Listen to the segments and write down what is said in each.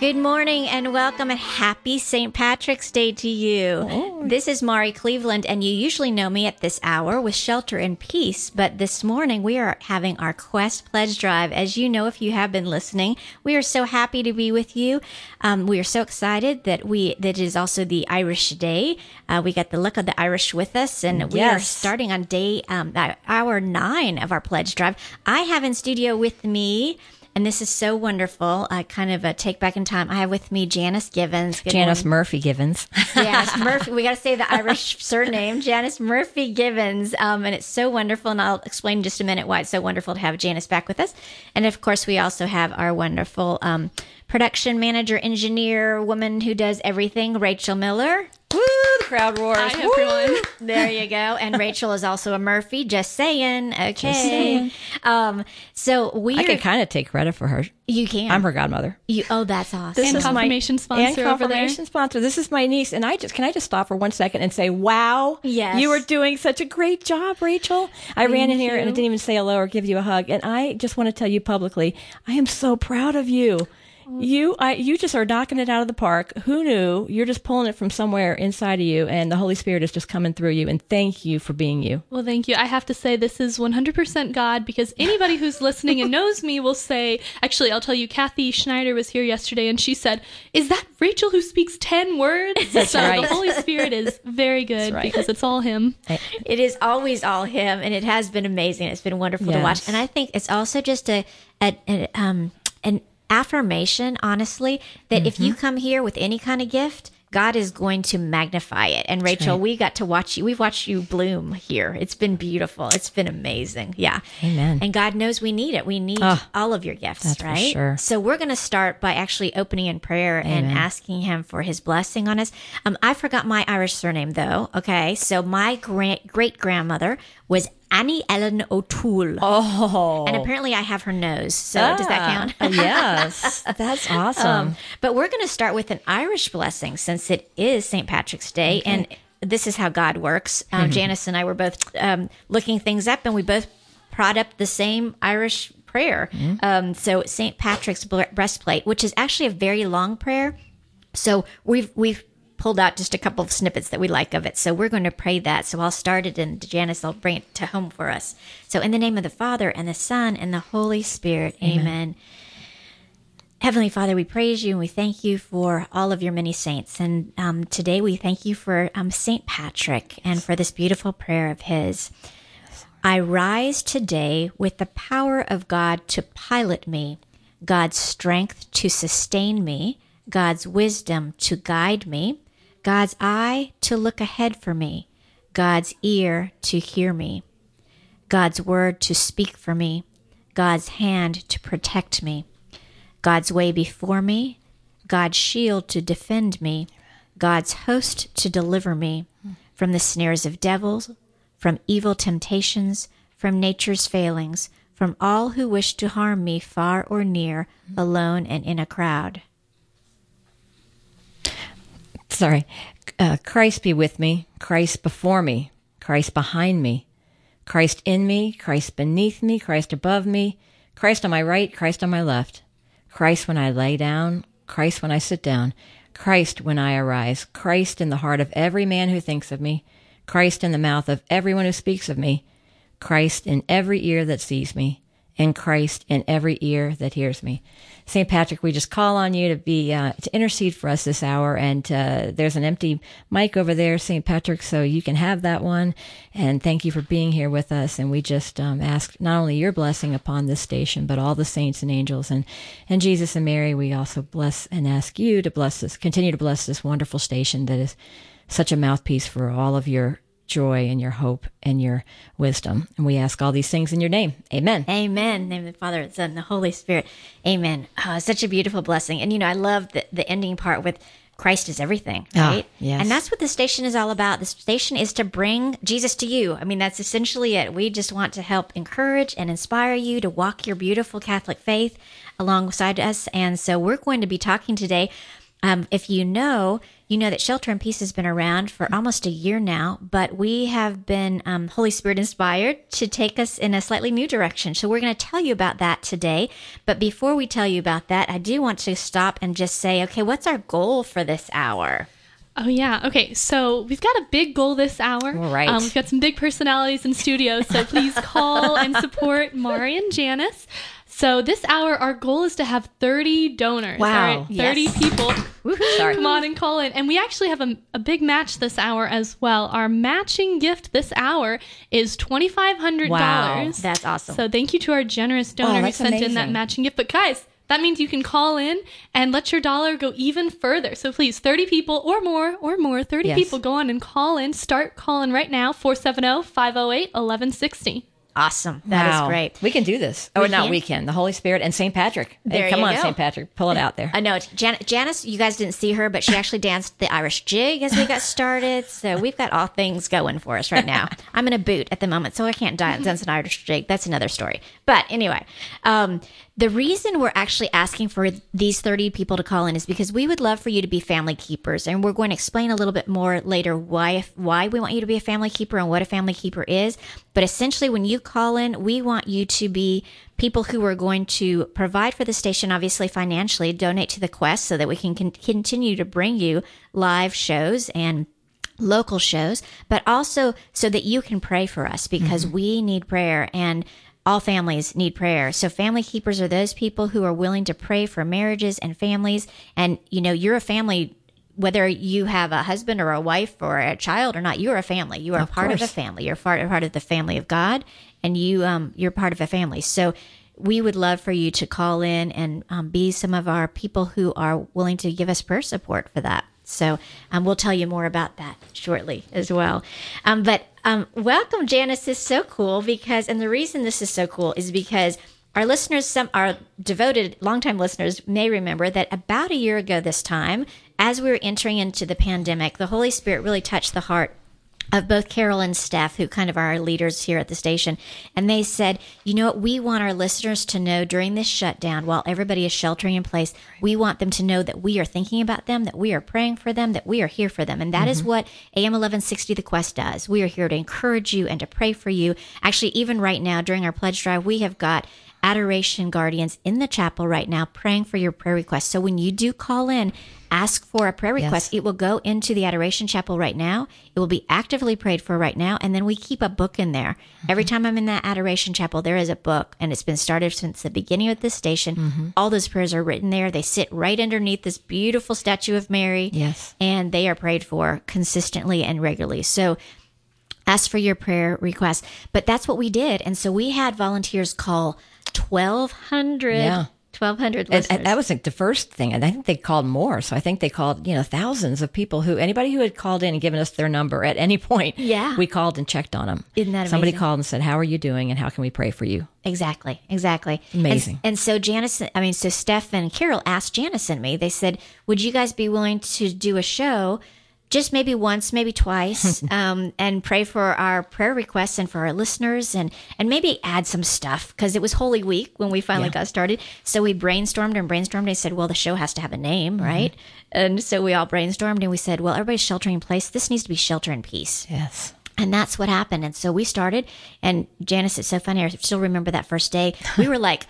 Good morning and welcome and happy St. Patrick's Day to you. Oh. This is Mari Cleveland, and you usually know me at this hour with Shelter in Peace, but this morning we are having our Quest Pledge Drive. As you know, if you have been listening, we are so happy to be with you. We are so excited that that it is also the Irish Day. We got the luck of the Irish with us, and we are starting on day hour 9 of our Pledge Drive. I have in studio with me, and this is so wonderful, kind of a take back in time. I have with me Janice Givens. Murphy Givens. Yes, Murphy. We got to say the Irish surname, Janice Murphy Givens. And it's so wonderful. And I'll explain in just a minute why it's so wonderful to have Janice back with us. And of course, we also have our wonderful production manager, engineer, woman who does everything, Rachel Miller. Woo! The crowd roars. Hi, everyone. There you go. And Rachel is also a Murphy. Just saying. Okay. Just saying. I can kind of take credit for her. You can. I'm her godmother. Oh, that's awesome. This is confirmation sponsor over there. Confirmation sponsor. This is my niece. And can I just stop for one second and say, wow, yes, you are doing such a great job, Rachel. I ran in here and I didn't even say hello or give you a hug. And I just want to tell you publicly, I am so proud of you. You just are knocking it out of the park. Who knew? You're just pulling it from somewhere inside of you, and the Holy Spirit is just coming through you, and thank you for being you. Well, thank you. I have to say this is 100% God, because anybody who's listening and knows me will say, actually, I'll tell you, Kathy Schneider was here yesterday, and she said, is that Rachel who speaks 10 words? That's right. The Holy Spirit is very good, right, because it's all Him. It is always all Him, and it has been amazing. It's been wonderful to watch. And I think it's also just an affirmation, honestly, that if you come here with any kind of gift, God is going to magnify it. And Rachel, we got to watch you. We've watched you bloom here. It's been beautiful. It's been amazing. Yeah. Amen. And God knows we need it. We need all of your gifts, that's right? For sure. So we're going to start by actually opening in prayer and asking Him for His blessing on us. I forgot my Irish surname, though. Okay. So my great-grandmother was Annie Ellen O'Toole. Oh. And apparently I have her nose, so does that count? Yes. That's awesome. But we're going to start with an Irish blessing since it is St. Patrick's Day, and this is how God works. Janice and I were both looking things up, and we both brought up the same Irish prayer. So St. Patrick's Breastplate, which is actually a very long prayer. So we've pulled out just a couple of snippets that we like of it. So we're going to pray that. So I'll start it, and Janice will bring it to home for us. So in the name of the Father, and the Son, and the Holy Spirit, Amen. Heavenly Father, we praise You, and we thank You for all of Your many saints. And today we thank You for St. Patrick and for this beautiful prayer of his. I rise today with the power of God to pilot me, God's strength to sustain me, God's wisdom to guide me, God's eye to look ahead for me, God's ear to hear me, God's word to speak for me, God's hand to protect me, God's way before me, God's shield to defend me, God's host to deliver me from the snares of devils, from evil temptations, from nature's failings, from all who wish to harm me far or near, alone and in a crowd. Sorry. Christ be with me, Christ before me, Christ behind me, Christ in me, Christ beneath me, Christ above me, Christ on my right, Christ on my left, Christ when I lay down, Christ when I sit down, Christ when I arise, Christ in the heart of every man who thinks of me, Christ in the mouth of everyone who speaks of me, Christ in every ear that sees me, and Christ in every ear that hears me. St. Patrick, we just call on You to be to intercede for us this hour. And there's an empty mic over there, St. Patrick, so you can have that one. And thank you for being here with us. And we just ask not only Your blessing upon this station, but all the saints and angels. And Jesus and Mary, we also bless and ask You to bless this, continue to bless this wonderful station that is such a mouthpiece for all of Your joy and Your hope and Your wisdom. And we ask all these things in Your name. Amen. Amen. In the name of the Father, the Son, and the Holy Spirit. Amen. Oh, such a beautiful blessing. And, you know, I love the ending part with Christ is everything, right? Yes. And that's what the station is all about. The station is to bring Jesus to you. I mean, that's essentially it. We just want to help encourage and inspire you to walk your beautiful Catholic faith alongside us. And so we're going to be talking today If you know that Shelter in Peace has been around for almost a year now, but we have been Holy Spirit inspired to take us in a slightly new direction. So we're going to tell you about that today. But before we tell you about that, I do want to stop and just say, okay, what's our goal for this hour? Oh, yeah. Okay. So we've got a big goal this hour. Right. We've got some big personalities in studio. So please call and support Mari and Janice. So this hour, our goal is to have 30 donors. Wow. All right, 30 people. Sorry. Come on and call in. And we actually have a big match this hour as well. Our matching gift this hour is $2,500. Wow. That's awesome. So thank you to our generous donor who sent in that matching gift. But guys, that means you can call in and let your dollar go even further. So please, 30 people or more, 30 people, go on and call in. Start calling right now, 470-508-1160. Awesome. That is great. We can do this. Oh, not we can. The Holy Spirit and Saint Patrick. There you go. Come on, Saint Patrick. Pull it out there. I know. Janice, you guys didn't see her, but she actually danced the Irish jig as we got started. So we've got all things going for us right now. I'm in a boot at the moment, so I can't dance an Irish jig. That's another story. But anyway, the reason we're actually asking for these 30 people to call in is because we would love for you to be family keepers. And we're going to explain a little bit more later why we want you to be a family keeper and what a family keeper is. But essentially, when you call in, we want you to be people who are going to provide for the station, obviously financially, donate to the Quest so that we can continue to bring you live shows and local shows, but also so that you can pray for us, because we need prayer and all families need prayer. So family keepers are those people who are willing to pray for marriages and families. And, you know, you're a family, whether you have a husband or a wife or a child or not, you're a family. You are part of a family. You're part of the family of God, and you're part of a family. So we would love for you to call in and be some of our people who are willing to give us prayer support for that. So we'll tell you more about that shortly as well. But welcome, Janice. This is so cool and the reason this is so cool is because our listeners, some our devoted longtime listeners may remember that about a year ago this time, as we were entering into the pandemic, the Holy Spirit really touched the heart of both Carol and Steph, who kind of are our leaders here at the station. And they said, you know what, we want our listeners to know during this shutdown, while everybody is sheltering in place, we want them to know that we are thinking about them, that we are praying for them, that we are here for them. And that is what AM 1160 The Quest does. We are here to encourage you and to pray for you. Actually, even right now during our pledge drive, we have got Adoration Guardians in the chapel right now praying for your prayer requests. So when you do call in, ask for a prayer request. Yes. It will go into the Adoration Chapel right now. It will be actively prayed for right now. And then we keep a book in there. Every time I'm in that Adoration Chapel, there is a book. And it's been started since the beginning of this station. All those prayers are written there. They sit right underneath this beautiful statue of Mary. Yes. And they are prayed for consistently and regularly. So ask for your prayer request. But that's what we did. And so we had volunteers call 1,200 1,200 listeners. And that was like the first thing. And I think they called more. So I think they called, thousands of people anybody who had called in and given us their number at any point. Yeah. We called and checked on them. Isn't that amazing? Somebody called and said, how are you doing and how can we pray for you? Exactly. Amazing. And so so Steph and Carol asked Janice and me, they said, would you guys be willing to do a show just maybe once, maybe twice, and pray for our prayer requests and for our listeners and maybe add some stuff, because it was Holy Week when we finally got started. So we brainstormed and said, well, the show has to have a name, right? And so we all brainstormed and we said, well, everybody's sheltering in place. This needs to be Shelter in Peace. Yes. And that's what happened. And so we started, and Janice, it's so funny. I still remember that first day. We were like,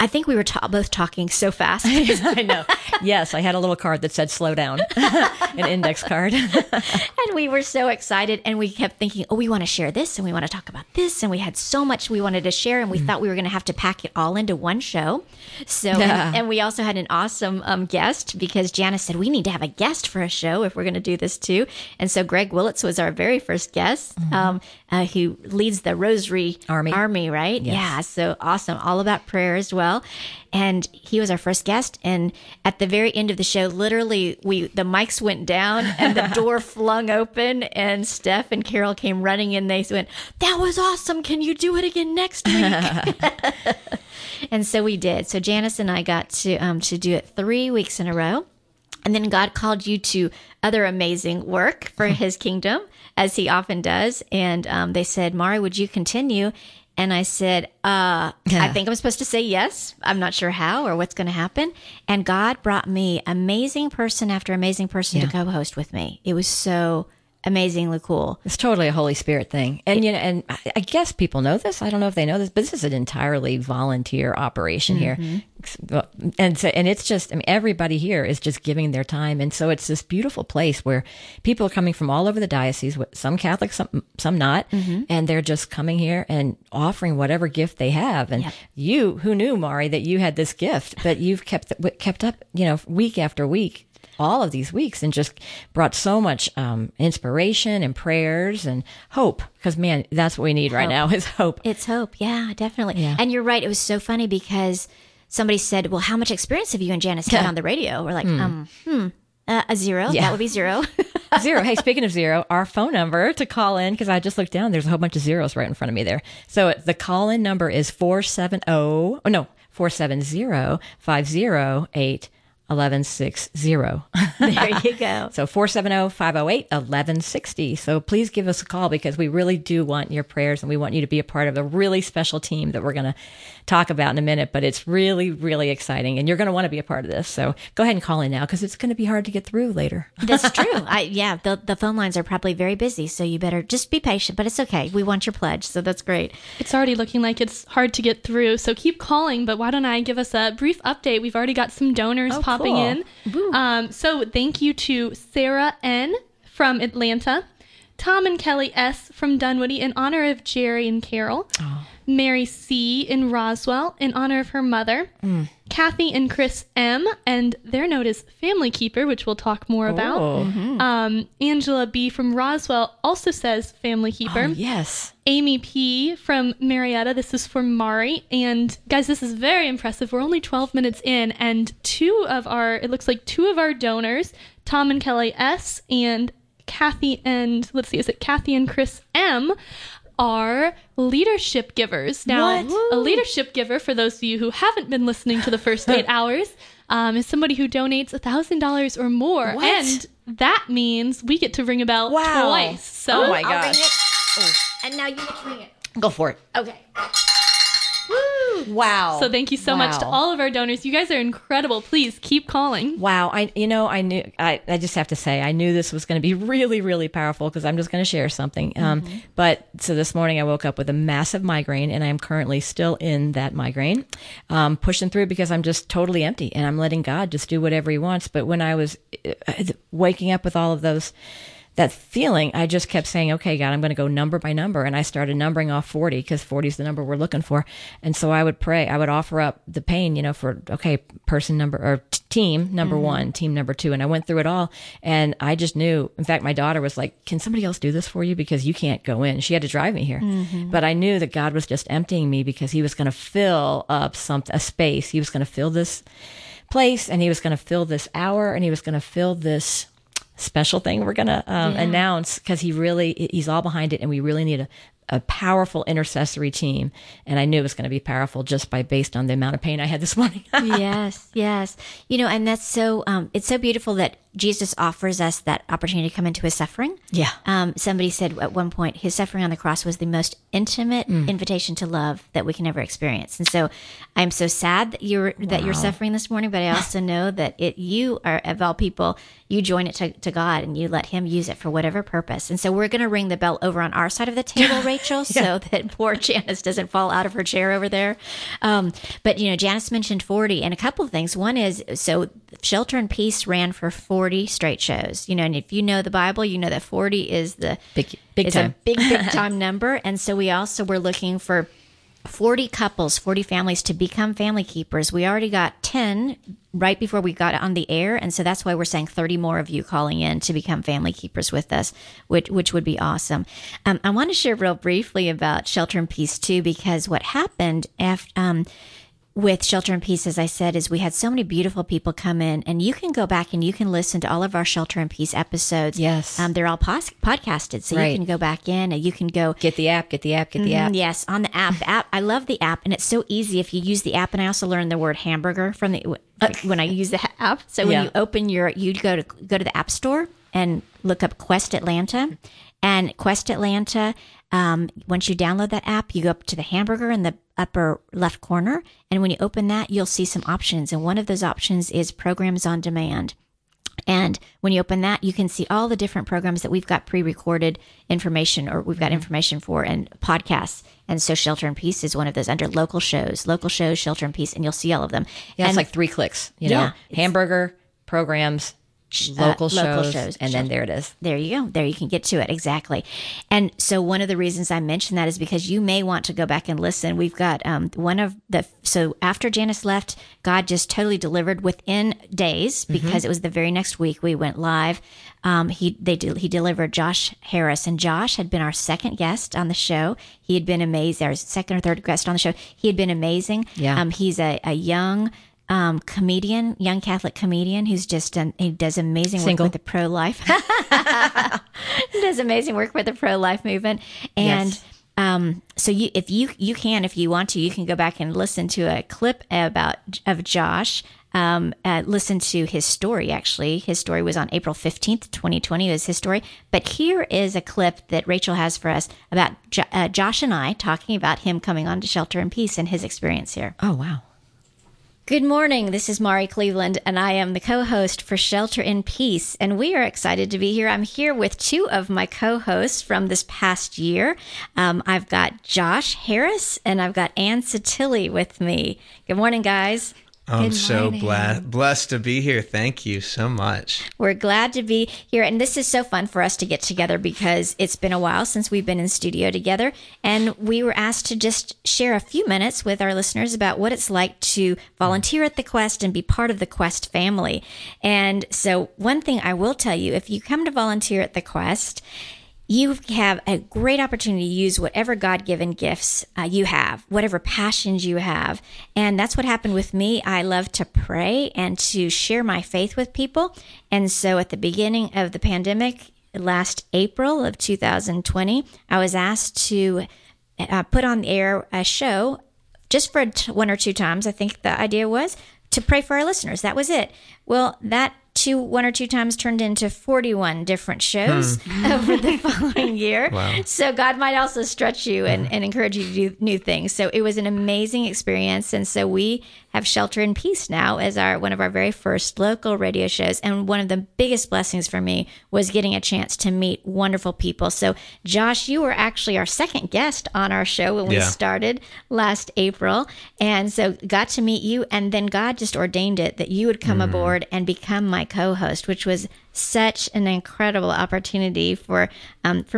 I think we were both talking so fast. I know. Yes, I had a little card that said slow down, an index card. And we were so excited, and we kept thinking, we want to share this, and we want to talk about this, and we had so much we wanted to share, and we thought we were going to have to pack it all into one show. So, and we also had an awesome guest, because Janice said, we need to have a guest for a show if we're going to do this too. And so Greg Willits was our very first guest, who leads the Rosary Army, right? Yes. Yeah, so awesome. All about prayer as well. And he was our first guest. And at the very end of the show, literally, the mics went down and the door flung open. And Steph and Carol came running in. They went, that was awesome. Can you do it again next week? And so we did. So Janice and I got to do it 3 weeks in a row. And then God called you to other amazing work for his kingdom, as he often does. And they said, Mari, would you continue? And I said, I think I'm supposed to say yes. I'm not sure how or what's going to happen. And God brought me amazing person after amazing person to co-host with me. It was so amazingly cool. It's totally a Holy Spirit thing. And you know, and I guess people know this. I don't know if they know this, but this is an entirely volunteer operation here. And so, and it's just, I mean, everybody here is just giving their time. And so it's this beautiful place where people are coming from all over the diocese, some Catholics, some not. Mm-hmm. And they're just coming here and offering whatever gift they have. And you, who knew, Mari, that you had this gift, but you've kept up, you know, week after week, all of these weeks, and just brought so much inspiration and prayers and hope, because man, that's what we need right now is hope. It's hope. Yeah, definitely. Yeah. And you're right. It was so funny because somebody said, well, how much experience have you and Janice had on the radio? We're like, a zero. Yeah. That would be zero. Zero. Hey, speaking of zero, our phone number to call in, because I just looked down, there's a whole bunch of zeros right in front of me there. So the call in number is 470-508 1160. There you go. So 470-508-1160. So please give us a call, because we really do want your prayers, and we want you to be a part of a really special team that we're going to talk about in a minute, but it's really, really exciting, and you're going to want to be a part of this. So go ahead and call in now, because it's going to be hard to get through later. That's true. The phone lines are probably very busy, so you better just be patient, but it's okay. We want your pledge, so that's great. It's already looking like it's hard to get through, so keep calling, but why don't I give us a brief update? We've already got some donors popping in. So thank you to Sarah N. from Atlanta, Tom and Kelly S. from Dunwoody in honor of Jerry and Carol, Mary C. in Roswell in honor of her mother, Kathy and Chris M., and their note is Family Keeper, which we'll talk more about. Angela B. from Roswell also says Family Keeper. Amy P. from Marietta, this is for Mari. And guys, this is very impressive. We're only 12 minutes in, and it looks like two of our donors, Tom and Kelly S. and Kathy and Chris M., are leadership givers. Now, a leadership giver, for those of you who haven't been listening to the first 8 hours, is somebody who donates $1,000 or more. What? And that means we get to ring a bell twice. So I'll ring it. And now you get to ring it. Go for it. Okay. Woo! Wow. So thank you so much to all of our donors. You guys are incredible. Please keep calling. Wow. I just have to say, I knew this was going to be really, really powerful, because I'm just going to share something. But so this morning I woke up with a massive migraine, and I'm currently still in that migraine, pushing through, because I'm just totally empty and I'm letting God just do whatever he wants. But when I was waking up with all of that feeling, I just kept saying, okay, God, I'm going to go number by number. And I started numbering off 40, because 40 is the number we're looking for. And so I would pray, I would offer up the pain, you know, for, okay, person number or team number one, team number two. And I went through it all. And I just knew, in fact, my daughter was like, can somebody else do this for you? Because you can't go in. She had to drive me here. But I knew that God was just emptying me, because he was going to fill up a space. He was going to fill this place, and he was going to fill this hour, and he was going to fill this special thing we're going to announce, because he's all behind it, and we really need a powerful intercessory team. And I knew it was going to be powerful just based on the amount of pain I had this morning. Yes. You know, and that's so, it's so beautiful that Jesus offers us that opportunity to come into his suffering. Somebody said at one point, his suffering on the cross was the most intimate invitation to love that we can ever experience. And so I'm so sad that you're suffering this morning, but I also know that you are, of all people, you join it to God, and you let him use it for whatever purpose. And so we're going to ring the bell over on our side of the table, Rachel, so that poor Janice doesn't fall out of her chair over there. But, you know, Janice mentioned 40, and a couple of things. One is, so Shelter in Peace ran for 40 straight shows, you know, and if you know the Bible, you know that 40 is the big time number. And so we also were looking for 40 couples, 40 families to become family keepers. We already got 10 right before we got on the air. And so that's why we're saying 30 more of you calling in to become family keepers with us, which would be awesome. I want to share real briefly about Shelter in Peace too, because what happened after, with Shelter in Peace, as I said, is we had so many beautiful people come in, and you can go back and you can listen to all of our Shelter in Peace episodes. Yes. They're all podcasted, so you can go back in and you can go... Get the app. Yes, on the app. I love the app, and it's so easy if you use the app, and I also learned the word hamburger from when I use the app. So when you open you go to the App Store and look up Quest Atlanta, and Quest Atlanta... Once you download that app, you go up to the hamburger in the upper left corner. And when you open that, you'll see some options. And one of those options is Programs on Demand. And when you open that, you can see all the different programs that we've got pre-recorded information, or we've got information for, and podcasts. And so Shelter in Peace is one of those under local shows, Shelter in Peace, and you'll see all of them. Yeah, it's like 3 clicks, you know, hamburger, programs, local shows, and then there it is. There you go. There you can get to it. Exactly. And so one of the reasons I mentioned that is because you may want to go back and listen. We've got so after Janice left, God just totally delivered within days, because it was the very next week we went live. He delivered Josh Harris, and Josh had been our second guest on the show. He had been amazing. Our second or third guest on the show. He had been amazing. Yeah. He's a young comedian, young Catholic comedian who's just does amazing work with the pro-life. He does amazing work with the pro-life movement. And yes. So if you want to, you can go back and listen to a clip of Josh. Listen to his story. Actually, his story was on April 15th, 2020 is his story. But here is a clip that Rachel has for us about Josh and I talking about him coming on to Shelter in Peace and his experience here. Oh, wow. Good morning. This is Mari Cleveland, and I am the co-host for Shelter in Peace, and we are excited to be here. I'm here with two of my co-hosts from this past year. I've got Josh Harris, and I've got Anne Satilli with me. Good morning, guys. I'm so blessed to be here. Thank you so much. We're glad to be here. And this is so fun for us to get together, because it's been a while since we've been in studio together. And we were asked to just share a few minutes with our listeners about what it's like to volunteer at the Quest and be part of the Quest family. And so one thing I will tell you, if you come to volunteer at the Quest, you have a great opportunity to use whatever God-given gifts you have, whatever passions you have. And that's what happened with me. I love to pray and to share my faith with people. And so at the beginning of the pandemic, last April of 2020, I was asked to put on the air a show just for one or two times, I think the idea was, to pray for our listeners. That was it. Well, that one or two times turned into 41 different shows over the following year. Wow. So God might also stretch you and encourage you to do new things. So it was an amazing experience. And so we have Shelter in Peace now as one of our very first local radio shows. And one of the biggest blessings for me was getting a chance to meet wonderful people. So Josh, you were actually our second guest on our show when we started last April. And so got to meet you. And then God just ordained it that you would come aboard and become my co-host, which was such an incredible opportunity for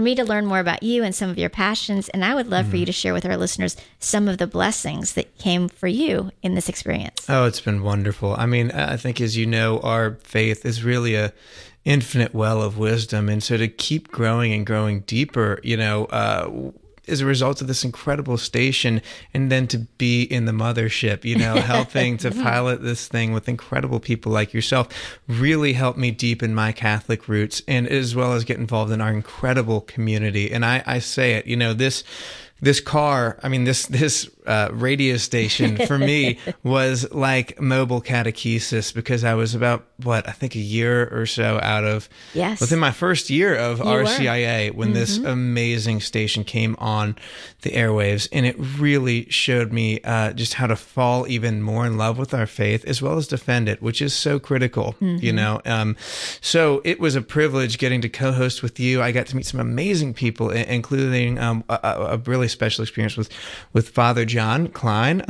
me to learn more about you and some of your passions. And I would love for you to share with our listeners some of the blessings that came for you in this experience. Oh, it's been wonderful. I mean, I think, as you know, our faith is really a infinite well of wisdom. And so to keep growing and growing deeper, as a result of this incredible station, and then to be in the mothership, helping to pilot this thing with incredible people like yourself, really helped me deepen my Catholic roots, and as well as get involved in our incredible community. And I say it, this radio station for me was like mobile catechesis, because I was about, a year or so out of, within my first year of RCIA when this amazing station came on the airwaves. And it really showed me just how to fall even more in love with our faith, as well as defend it, which is so critical, So it was a privilege getting to co-host with you. I got to meet some amazing people, including a really special experience with Father John Klein.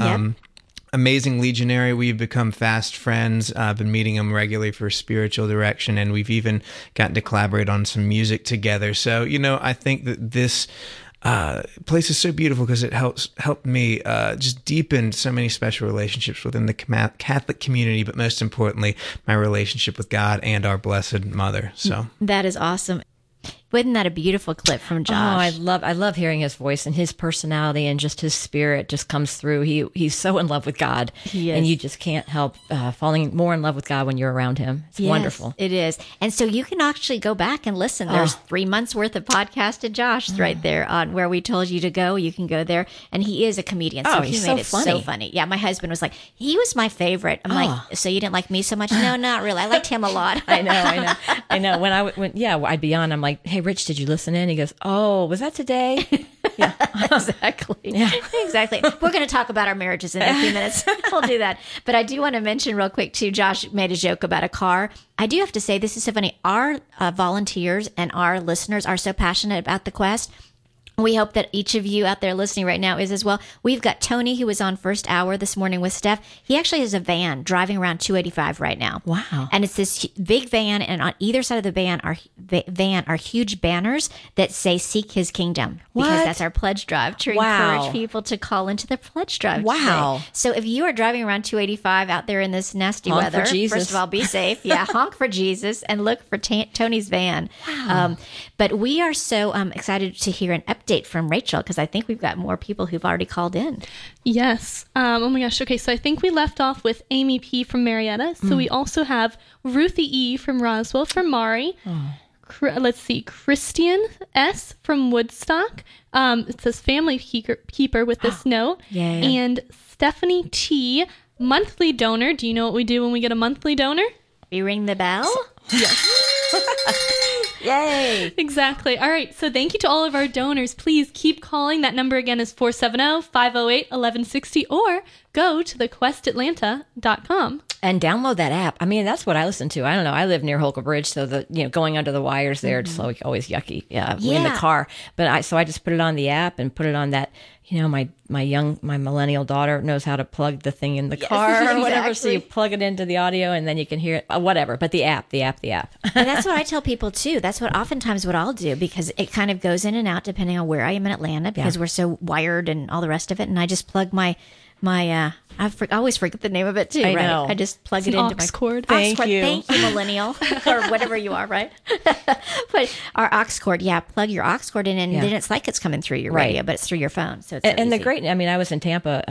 Amazing legionary. We've become fast friends. I've been meeting him regularly for spiritual direction, and we've even gotten to collaborate on some music together. So, I think that this place is so beautiful, because it helped me just deepen so many special relationships within the Catholic community, but most importantly, my relationship with God and our Blessed Mother. So that is awesome. Wasn't that a beautiful clip from Josh? Oh, I love hearing his voice, and his personality, and just his spirit just comes through. He's so in love with God, and you just can't help falling more in love with God when you're around him. It's wonderful. It is. And so you can actually go back and listen. There's 3 months worth of podcast to Josh right there on where we told you to go. You can go there, and he is a comedian. So he's made it so funny. Yeah, my husband was like, he was my favorite. I'm like, so you didn't like me so much? No, not really. I liked him a lot. I know. When I'd be on, I'm like, hey. Rich, did you listen in? He goes, oh, was that today? Yeah, exactly. Yeah. Exactly. We're going to talk about our marriages in a few minutes. We'll do that. But I do want to mention real quick, too, Josh made a joke about a car. I do have to say, this is so funny. Our volunteers and our listeners are so passionate about the Quest. We hope that each of you out there listening right now is as well. We've got Tony, who was on first hour this morning with Steph. He actually has a van driving around 285 right now. Wow. And it's this big van, and on either side of the van are huge banners that say Seek His Kingdom. What? Because that's our pledge drive to encourage people to call into the pledge drive. Wow. Today. So if you are driving around 285 out there in this nasty honk weather, for Jesus. First of all, be safe. Yeah, honk for Jesus and look for Tony's van. Wow. But we are so excited to hear an update from Rachel, because I think we've got more people who've already called in. Yes. Oh my gosh. Okay. So I think we left off with Amy P. from Marietta. So we also have Ruthie E. from Roswell, from Mari. Oh. Let's see. Christian S. from Woodstock. It says family keeper with the snow. Yay. And Stephanie T., monthly donor. Do you know what we do when we get a monthly donor? We ring the bell. Yes. Yay! Exactly. All right. So thank you to all of our donors. Please keep calling. That number again is 470-508-1160, or go to thequestatlanta.com. And download that app. I mean, that's what I listen to. I don't know. I live near Holker Bridge, so going under the wires there, it's always yucky. Yeah, in the car. But I just put it on the app and put it on that. You know, my millennial daughter knows how to plug the thing in the car or whatever. So you plug it into the audio and then you can hear it, whatever. But the app. And that's what I tell people too. That's what I'll do, because it kind of goes in and out depending on where I am in Atlanta, because we're so wired and all the rest of it. And I just plug my I always forget the name of it too. I know. I just plug it into my cord. Thank you. Thank you, millennial, or whatever you are, right? But our aux cord, plug your aux cord in, and then it's like it's coming through your radio, but it's through your phone. So it's and the great. I mean, I was in Tampa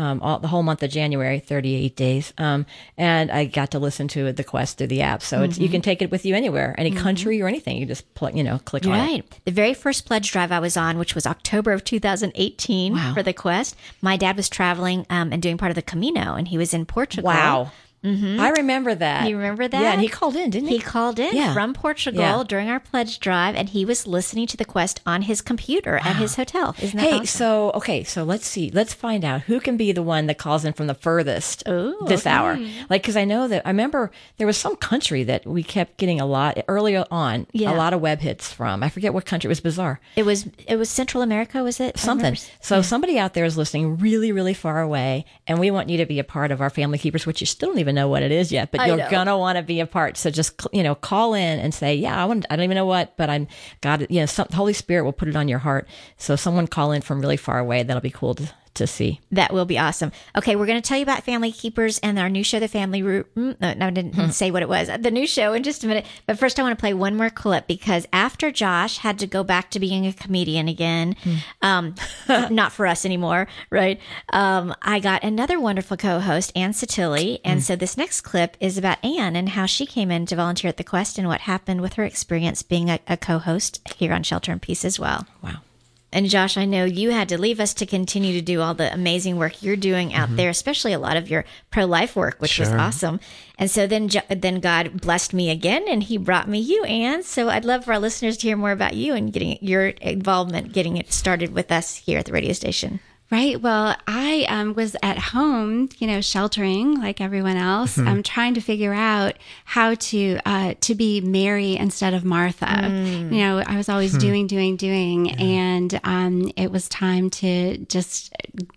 the whole month of January, 38 days, and I got to listen to the Quest through the app. So it's, you can take it with you anywhere, any country or anything. You just click on it. Right. The very first pledge drive I was on, which was October of 2018 for the Quest, my dad was traveling and doing part of the Camino. And he was in Portugal. Wow. Mm-hmm. I remember that. You remember that? Yeah, and he called in, didn't he? He called in from Portugal during our pledge drive, and he was listening to the Quest on his computer at his hotel. Isn't that awesome? So let's see. Let's find out who can be the one that calls in from the furthest this hour. Like, because I know that, I remember there was some country that we kept getting a lot, earlier on, a lot of web hits from. I forget what country. It was bizarre. It was Central America, was it? Something. So somebody out there is listening really, really far away, and we want you to be a part of our Family Keepers, which you still don't even know what it is yet, but you're gonna want to be a part. So just call in and say, I don't even know what, but I'm got it. The Holy Spirit will put it on your heart. So someone call in from really far away. That'll be cool to see. That will be awesome. Okay, we're going to tell you about Family Keepers and our new show, The Family Room. No, I didn't say what it was. The new show in just a minute. But first, I want to play one more clip, because after Josh had to go back to being a comedian again, not for us anymore, right? I got another wonderful co-host, Anne Satilli. And so this next clip is about Anne and how she came in to volunteer at the Quest and what happened with her experience being a co-host here on Shelter in Peace as well. Wow. And Josh, I know you had to leave us to continue to do all the amazing work you're doing out there, especially a lot of your pro-life work, which was awesome. And so then God blessed me again, and he brought me you, Anne. So I'd love for our listeners to hear more about you and getting your involvement, getting it started with us here at the radio station. Right. Well, I was at home, sheltering like everyone else. I'm trying to figure out how to be Mary instead of Martha. I was always doing, and it was time to just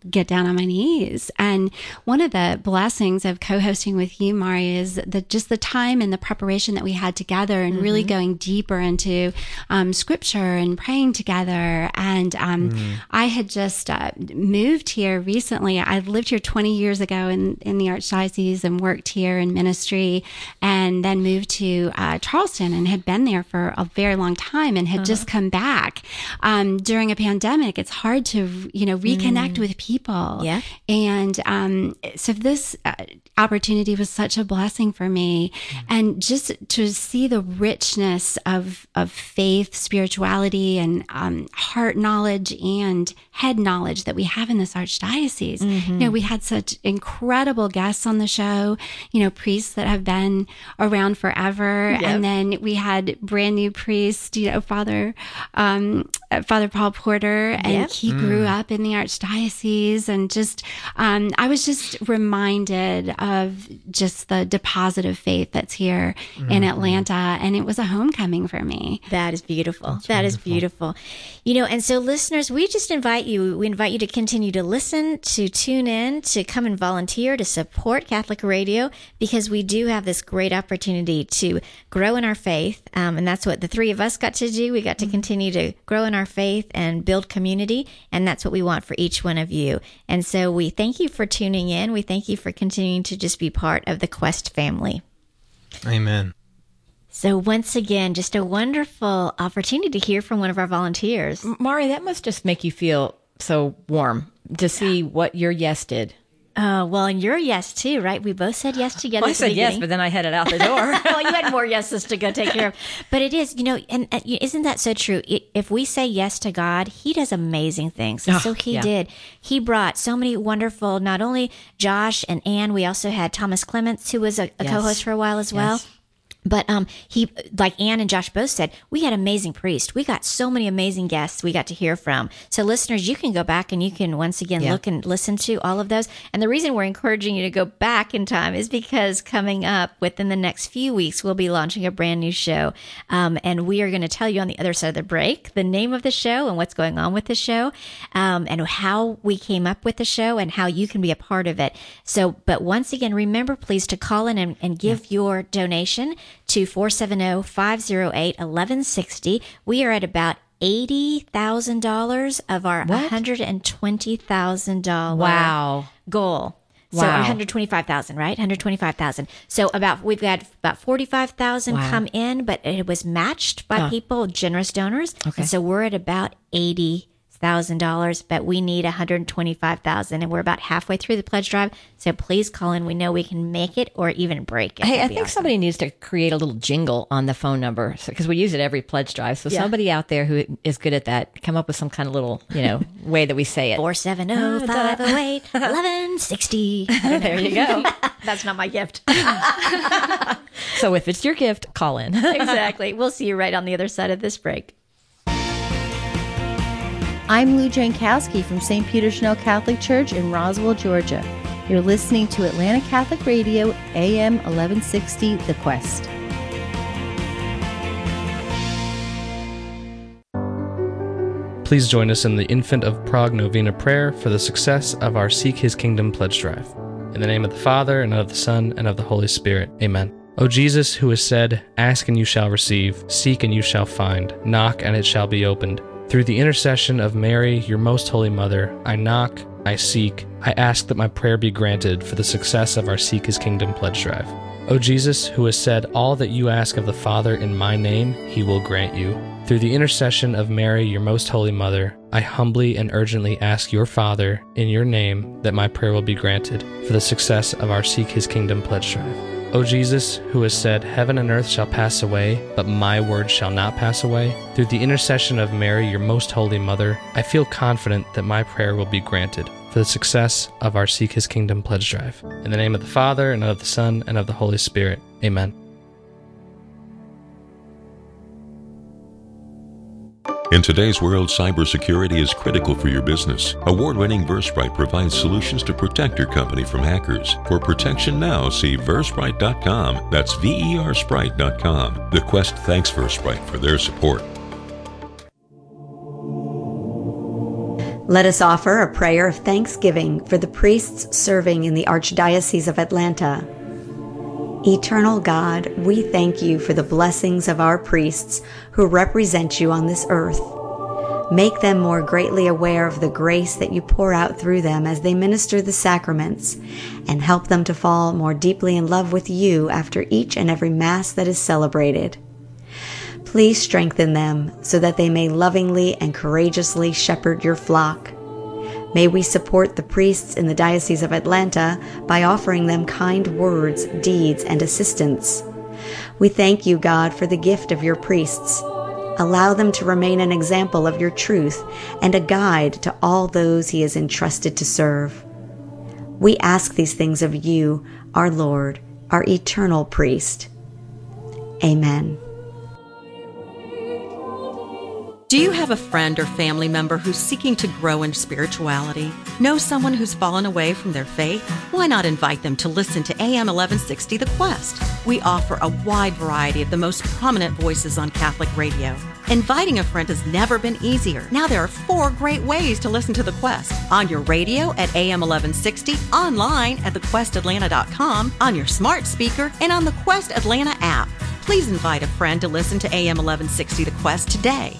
get down on my knees. And one of the blessings of co-hosting with you, Mari, is just the time and the preparation that we had together, and really going deeper into Scripture and praying together. And I had just moved here recently. I lived here 20 years ago in the Archdiocese, and worked here in ministry, and then moved to Charleston, and had been there for a very long time, and had just come back during a pandemic. It's hard to, reconnect with people. Yeah. And so this opportunity was such a blessing for me. And just to see the richness of faith, spirituality, and heart knowledge and head knowledge that we have in this archdiocese. Mm-hmm. You know, we had such incredible guests on the show, you know, priests that have been around forever. Yep. And then we had brand new priests, you know, Father Paul Porter, and yep. he grew up in the archdiocese. And just, I was just reminded of just the deposit of faith that's here mm-hmm. in Atlanta. And it was a homecoming for me. That is beautiful. That's beautiful. You know, and so listeners, we invite you to continue to listen, to tune in, to come and volunteer, to support Catholic Radio, because we do have this great opportunity to grow in our faith. And that's what the three of us got to do. We got to continue to grow in our faith and build community. And that's what we want for each one of you. And so we thank you for tuning in. We thank you for continuing to just be part of the Quest family. Amen. So once again, just a wonderful opportunity to hear from one of our volunteers. Mari, that must just make you feel so warm to see what your yes did. Well, and your yes too, right? We both said yes together. Well, I said yes, but then I headed out the door. Well, you had more yeses to go take care of. But it is, you know, and isn't that so true? If we say yes to God, He does amazing things. And so He did. He brought so many wonderful, not only Josh and Anne, we also had Thomas Clements, who was a co-host for a while as well. Yes. But he, like Anne and Josh both said, we had amazing priests. We got so many amazing guests we got to hear from. So listeners, you can go back and you can once again look and listen to all of those. And the reason we're encouraging you to go back in time is because coming up within the next few weeks, we'll be launching a brand new show. And we are going to tell you on the other side of the break the name of the show and what's going on with the show and how we came up with the show and how you can be a part of it. So, but once again, remember please to call in and give your donation to 470-508-1160. We are at about $80,000 of our $120,000 goal. So $125,000, right? $125,000. So we've got about $45,000 come in, but it was matched by people, generous donors. Okay. And so we're at about $80,000, but we need $125,000, and we're about halfway through the pledge drive. So please call in. We know we can make it or even break it. Hey, I think somebody needs to create a little jingle on the phone number because we use it every pledge drive. So somebody out there who is good at that, come up with some kind of little, you know, way that we say it. 470-508-1160. There you go. That's not my gift. So if it's your gift, call in. Exactly. We'll see you right on the other side of this break. I'm Lou Jankowski from St. Peter Schnell Catholic Church in Roswell, Georgia. You're listening to Atlanta Catholic Radio, AM 1160, The Quest. Please join us in the Infant of Prague Novena prayer for the success of our Seek His Kingdom pledge drive. In the name of the Father, and of the Son, and of the Holy Spirit. Amen. O Jesus, who has said, "Ask and you shall receive, seek and you shall find, knock and it shall be opened." Through the intercession of Mary, your most holy mother, I knock, I seek, I ask that my prayer be granted for the success of our Seek His Kingdom pledge drive. O Jesus, who has said, "All that you ask of the Father in my name, he will grant you." Through the intercession of Mary, your most holy mother, I humbly and urgently ask your Father, in your name, that my prayer will be granted for the success of our Seek His Kingdom pledge drive. O Jesus, who has said, "Heaven and earth shall pass away, but my word shall not pass away," through the intercession of Mary, your most holy mother, I feel confident that my prayer will be granted for the success of our Seek His Kingdom pledge drive. In the name of the Father, and of the Son, and of the Holy Spirit. Amen. In today's world, cybersecurity is critical for your business. Award-winning VerSprite provides solutions to protect your company from hackers. For protection now, see VerSprite.com. That's VerSprite.com. The Quest thanks VerSprite for their support. Let us offer a prayer of thanksgiving for the priests serving in the Archdiocese of Atlanta. Eternal God, we thank you for the blessings of our priests who represent you on this earth. Make them more greatly aware of the grace that you pour out through them as they minister the sacraments, and help them to fall more deeply in love with you after each and every Mass that is celebrated. Please strengthen them so that they may lovingly and courageously shepherd your flock. May we support the priests in the Diocese of Atlanta by offering them kind words, deeds, and assistance. We thank you, God, for the gift of your priests. Allow them to remain an example of your truth and a guide to all those he is entrusted to serve. We ask these things of you, our Lord, our eternal priest. Amen. Do you have a friend or family member who's seeking to grow in spirituality? Know someone who's fallen away from their faith? Why not invite them to listen to AM 1160 The Quest? We offer a wide variety of the most prominent voices on Catholic radio. Inviting a friend has never been easier. Now there are 4 great ways to listen to The Quest. On your radio at AM 1160, online at thequestatlanta.com, on your smart speaker, and on the Quest Atlanta app. Please invite a friend to listen to AM 1160 The Quest today.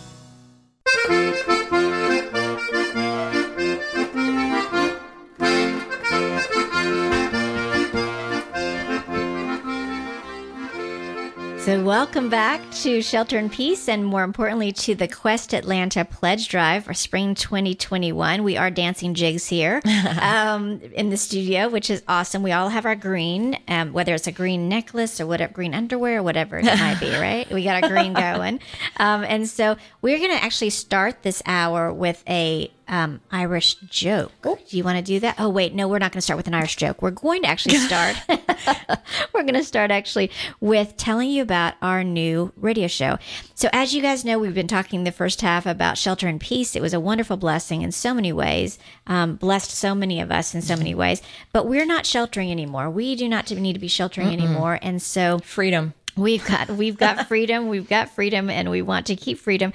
So welcome back to Shelter in Peace, and more importantly to the Quest Atlanta Pledge Drive for Spring 2021. We are dancing jigs here in the studio, which is awesome. We all have our green, whether it's a green necklace or whatever, green underwear, whatever it might be, right? We got our green going. And so we're going to actually start this hour with a Irish joke. Ooh. Do you want to do that? Oh, wait, no, we're not going to start with an Irish joke. We're going to actually start. We're going to start actually with telling you about our new radio show. So as you guys know, we've been talking the first half about Shelter in Peace. It was a wonderful blessing in so many ways, blessed so many of us in so many ways, but we're not sheltering anymore. We do not need to be sheltering anymore. And so freedom, we've got freedom, we've got freedom, and we want to keep freedom.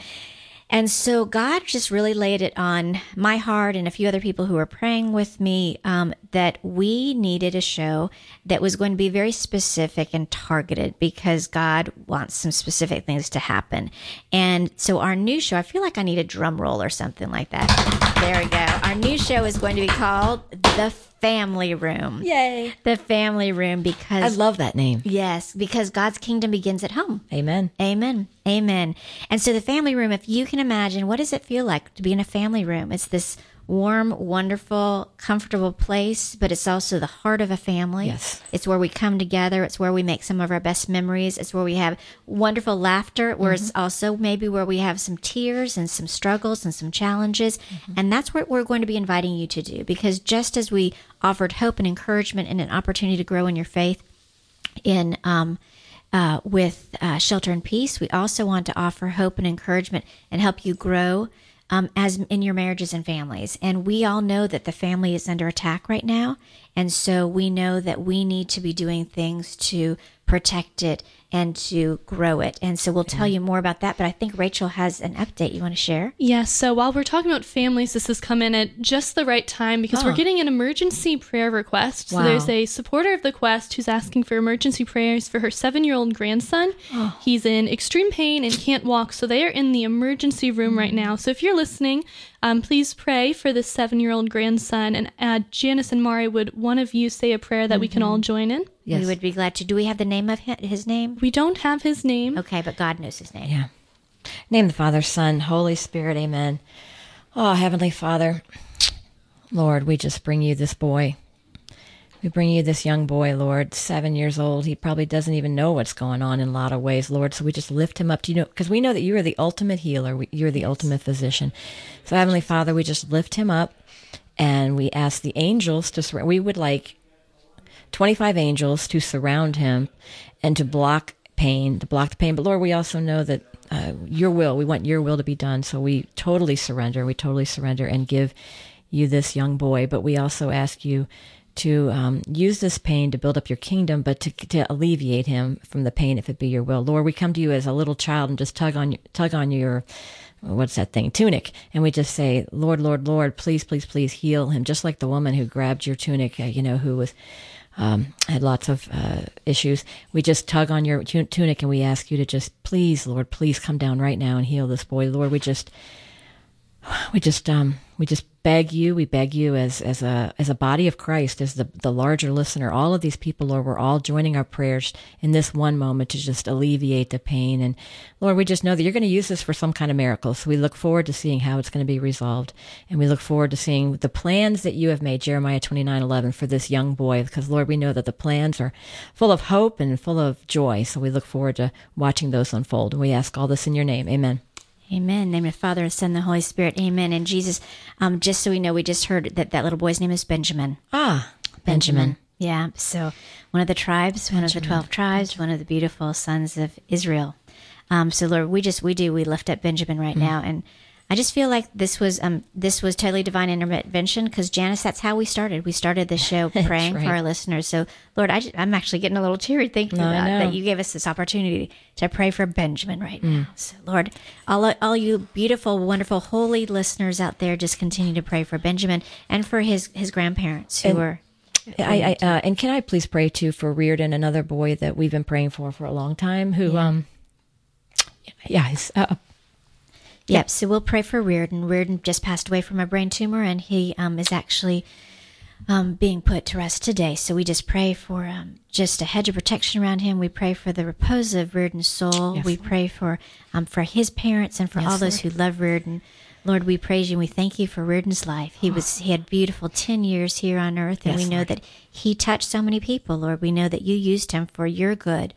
And so God just really laid it on my heart and a few other people who were praying with me that we needed a show that was going to be very specific and targeted, because God wants some specific things to happen. And so our new show, I feel like I need a drum roll or something like that. There we go. Our new show is going to be called The Family Room. Yay. The Family Room, because I love that name. Yes, because God's kingdom begins at home. Amen. Amen. Amen. And so the family room, if you can imagine, what does it feel like to be in a family room? It's this warm, wonderful, comfortable place, but it's also the heart of a family. Yes. It's where we come together. It's where we make some of our best memories. It's where we have wonderful laughter, where it's also maybe where we have some tears and some struggles and some challenges. And that's what we're going to be inviting you to do, because just as we offered hope and encouragement and an opportunity to grow in your faith in with Shelter in Peace, we also want to offer hope and encouragement and help you grow as in your marriages and families. And we all know that the family is under attack right now. And so we know that we need to be doing things to protect it and to grow it. And so we'll tell you more about that. But I think Rachel has an update you want to share. Yeah, so while we're talking about families, this has come in at just the right time, because we're getting an emergency prayer request. Wow. So there's a supporter of the Quest who's asking for emergency prayers for her 7-year-old grandson. Oh. He's in extreme pain and can't walk. So they are in the emergency room right now. So if you're listening, please pray for this 7-year-old grandson. And Janice and Mari, would one of you say a prayer that we can all join in? Yes. We would be glad to. Do we have the name of his name? We don't have his name. Okay, but God knows his name. Yeah. Name the Father, Son, Holy Spirit, amen. Oh, Heavenly Father, Lord, we just bring you this boy. We bring you this young boy, Lord, 7 years old. He probably doesn't even know what's going on in a lot of ways, Lord. So we just lift him up to you, because we know that you are the ultimate healer. You're the ultimate physician. So Heavenly Father, we just lift him up, and we ask the angels to surrender. We would like 25 angels to surround him and to block pain, But Lord, we also know that we want your will to be done. So we totally surrender and give you this young boy. But we also ask you to use this pain to build up your kingdom, but to alleviate him from the pain, if it be your will. Lord, we come to you as a little child and just tug on your, what's that thing, tunic. And we just say, Lord, Lord, Lord, please, please, please heal him. Just like the woman who grabbed your tunic, who was had lots of issues. We just tug on your tunic and we ask you to just, please, Lord, please come down right now and heal this boy. Lord, we just beg you. We beg you as a body of Christ, as the larger listener, all of these people, Lord, we're all joining our prayers in this one moment to just alleviate the pain. And Lord, we just know that you're going to use this for some kind of miracle. So we look forward to seeing how it's going to be resolved. And we look forward to seeing the plans that you have made, Jeremiah 29:11, for this young boy, because Lord, we know that the plans are full of hope and full of joy. So we look forward to watching those unfold. And we ask all this in your name. Amen. Amen. In the name of the Father, and Son, and the Holy Spirit. Amen. And Jesus, just so we know, we just heard that that little boy's name is Benjamin. Ah, Benjamin. Yeah. So one of the tribes, Benjamin. One of the 12 tribes, Benjamin. One of the beautiful sons of Israel. So Lord, we lift up Benjamin right now. And I just feel like this was totally divine intervention because, Janice, that's how we started. We started the show praying for our listeners. So, Lord, I'm actually getting a little teary thinking about that you gave us this opportunity to pray for Benjamin right now. So, Lord, all you beautiful, wonderful, holy listeners out there, just continue to pray for Benjamin and for his grandparents who were... And can I please pray, too, for Reardon, another boy that we've been praying for a long time who... Yeah. Yep. So we'll pray for Reardon. Reardon just passed away from a brain tumor, and he is actually being put to rest today. So we just pray for just a hedge of protection around him. We pray for the repose of Reardon's soul. Yes, we pray for his parents and for all those who love Reardon. Lord, we praise you and we thank you for Reardon's life. He had beautiful 10 years here on earth, and we know that he touched so many people, Lord. We know that you used him for your good,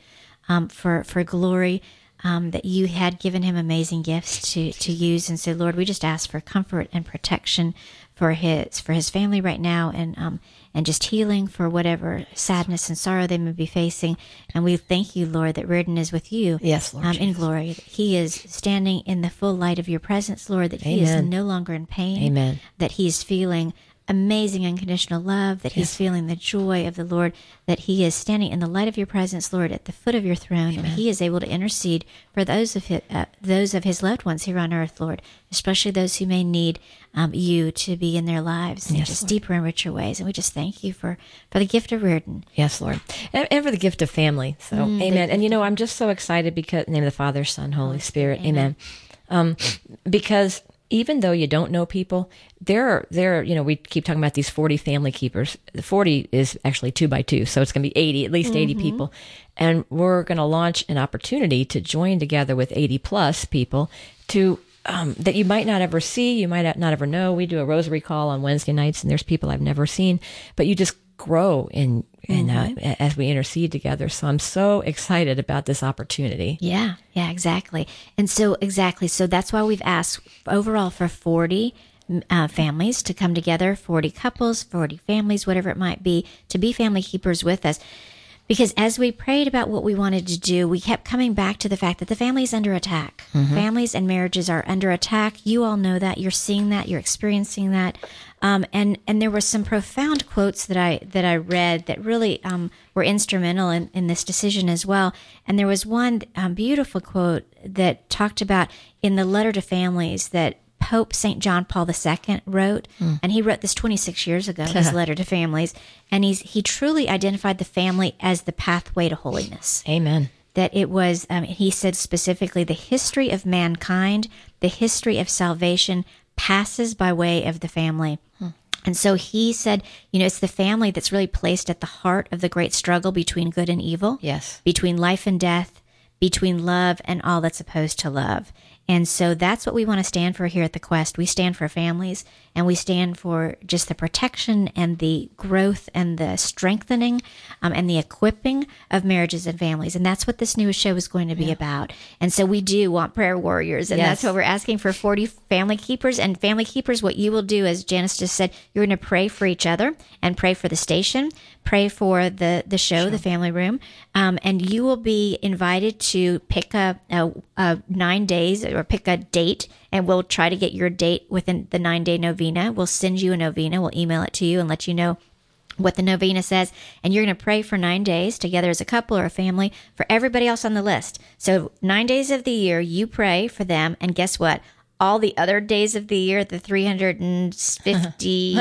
for glory. That you had given him amazing gifts to use. And so, Lord, we just ask for comfort and protection for his family right now and just healing for whatever sadness and sorrow they may be facing. And we thank you, Lord, that Reardon is with you in glory. He is standing in the full light of your presence, Lord, that he is no longer in pain, that he is feeling amazing unconditional love, that he's feeling the joy of the Lord, that he is standing in the light of your presence, Lord, at the foot of your throne, and he is able to intercede for those of his loved ones here on earth, Lord, especially those who may need you to be in their lives in just deeper and richer ways. And we just thank you for the gift of Reardon. Yes, Lord. And for the gift of family. So, amen. And, I'm just so excited because, in the name of the Father, Son, Holy Spirit, amen. Because... even though you don't know people, there are, we keep talking about these 40 family keepers. 40 is actually 2 by 2. So it's going to be 80, at least 80 people. And we're going to launch an opportunity to join together with 80 plus people to, that you might not ever see. You might not ever know. We do a rosary call on Wednesday nights, and there's people I've never seen, but you just grow and as we intercede together. So I'm so excited about this opportunity. Yeah, exactly. And so exactly. So that's why we've asked overall for 40 families to come together, 40 couples, 40 families, whatever it might be, to be family keepers with us. Because as we prayed about what we wanted to do, we kept coming back to the fact that the family is under attack. Families and marriages are under attack. You all know that. You're seeing that. You're experiencing that. And there were some profound quotes that I read that really were instrumental in this decision as well. And there was one beautiful quote that talked about in the letter to families that Pope Saint John Paul II wrote, and he wrote this 26 years ago, his letter to families, and he truly identified the family as the pathway to holiness. Amen. That it was, he said specifically, the history of mankind, the history of salvation passes by way of the family. And so he said, it's the family that's really placed at the heart of the great struggle between good and evil, between life and death, between love and all that's opposed to love. And so that's what we want to stand for here at The Quest. We stand for families, and we stand for just the protection and the growth and the strengthening and the equipping of marriages and families. And that's what this new show is going to be about. And so we do want prayer warriors, and that's what we're asking for, 40 family keepers. And family keepers, what you will do, as Janice just said, you're going to pray for each other and pray for the station, pray for the show, The Family Room, and you will be invited to pick a 9 days or pick a date, and we'll try to get your date within the 9-day novena. We'll send you a novena. We'll email it to you and let you know what the novena says. And you're going to pray for 9 days together as a couple or a family for everybody else on the list. So 9 days of the year, you pray for them. And guess what? All the other days of the year, the 356 Don't do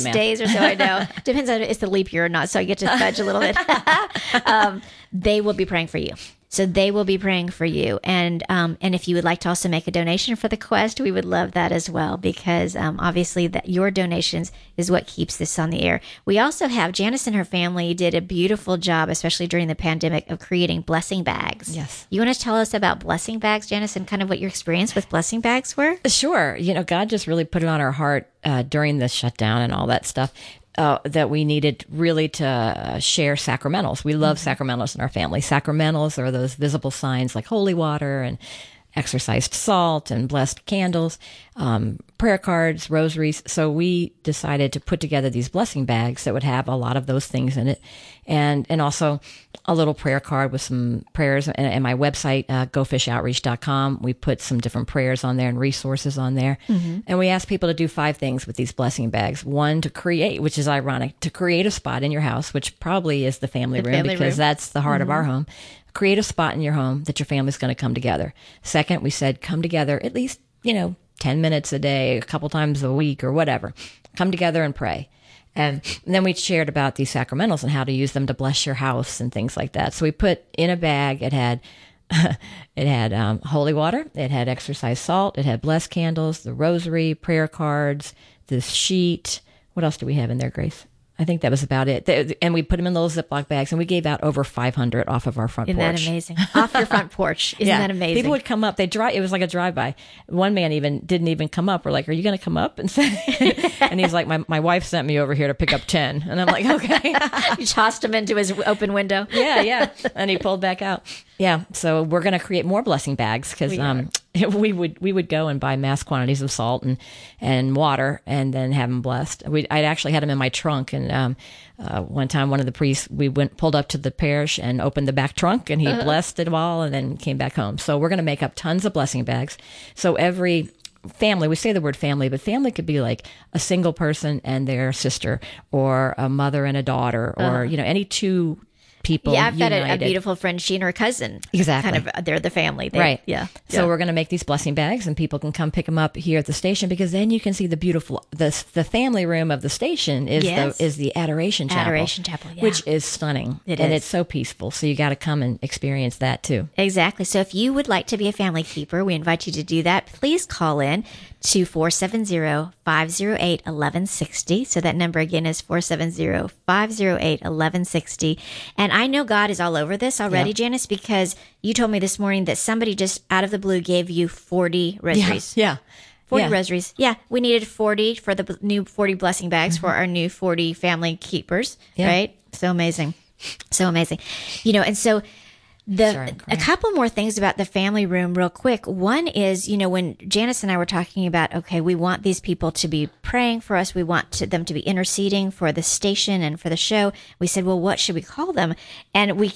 math. Days or so, I know. Depends on if it's the leap year or not, so I get to fudge a little bit. They will be praying for you. So they will be praying for you. And if you would like to also make a donation for The Quest, we would love that as well, because obviously your donations is what keeps this on the air. We also have, Janice and her family did a beautiful job, especially during the pandemic, of creating blessing bags. Yes. You want to tell us about blessing bags, Janice, and kind of what your experience with blessing bags were? Sure. God just really put it on our heart during the shutdown and all that stuff. That we needed really to share sacramentals. We love sacramentals in our family. Sacramentals are those visible signs like holy water and exorcised salt and blessed candles, prayer cards, rosaries. So we decided to put together these blessing bags that would have a lot of those things in it, and also a little prayer card with some prayers. And my website, gofishoutreach.com, we put some different prayers on there and resources on there. Mm-hmm. And we asked people to do 5 things with these blessing bags. One, to create, which is ironic, to create a spot in your house, which probably is the family room. That's the heart of our home. Create a spot in your home that your family's going to come together. Second, we said, come together at least, 10 minutes a day, a couple times a week or whatever. Come together and pray. And then we shared about these sacramentals and how to use them to bless your house and things like that. So we put in a bag, it had holy water, it had exorcised salt, it had blessed candles, the rosary, prayer cards, this sheet. What else do we have in there, Grace? I think that was about it. And we put them in little Ziploc bags, and we gave out over 500 off of our front porch. Isn't that amazing? Off your front porch. Isn't that amazing? People would come up. It was like a drive-by. One man even didn't even come up. We're like, are you going to come up? And and he's like, my wife sent me over here to pick up 10. And I'm like, okay. You tossed him into his open window. Yeah. And he pulled back out. Yeah. So we're going to create more blessing bags because we would go and buy mass quantities of salt and water and then have them blessed. I'd actually had them in my trunk, and one time one of the priests, pulled up to the parish and opened the back trunk, and he blessed it all and then came back home. So we're going to make up tons of blessing bags. So every family, we say the word family, but family could be like a single person and their sister, or a mother and a daughter, or any two people. Yeah, I've got a beautiful friend, she and her cousin. Exactly. Kind of, they're the family. Right. Yeah. So we're going to make these blessing bags, and people can come pick them up here at the station, because then you can see the beautiful, the family room of the station is the Adoration Chapel. Adoration Chapel, yeah. Which is stunning. And it's so peaceful. So you got to come and experience that too. Exactly. So if you would like to be a family keeper, we invite you to do that. Please call in to 470-508-1160. So that number again is 470-508-1160. And I know God is all over this already, Janice, because you told me this morning that somebody just out of the blue gave you 40 rosaries. Yeah. 40 rosaries. Yeah. We needed 40 for the new 40 blessing bags for our new 40 family keepers, right? So amazing. So amazing. And so a couple more things about the family room real quick. One is, when Janice and I were talking about, okay, we want these people to be praying for us. We want them to be interceding for the station and for the show. We said, well, what should we call them? And we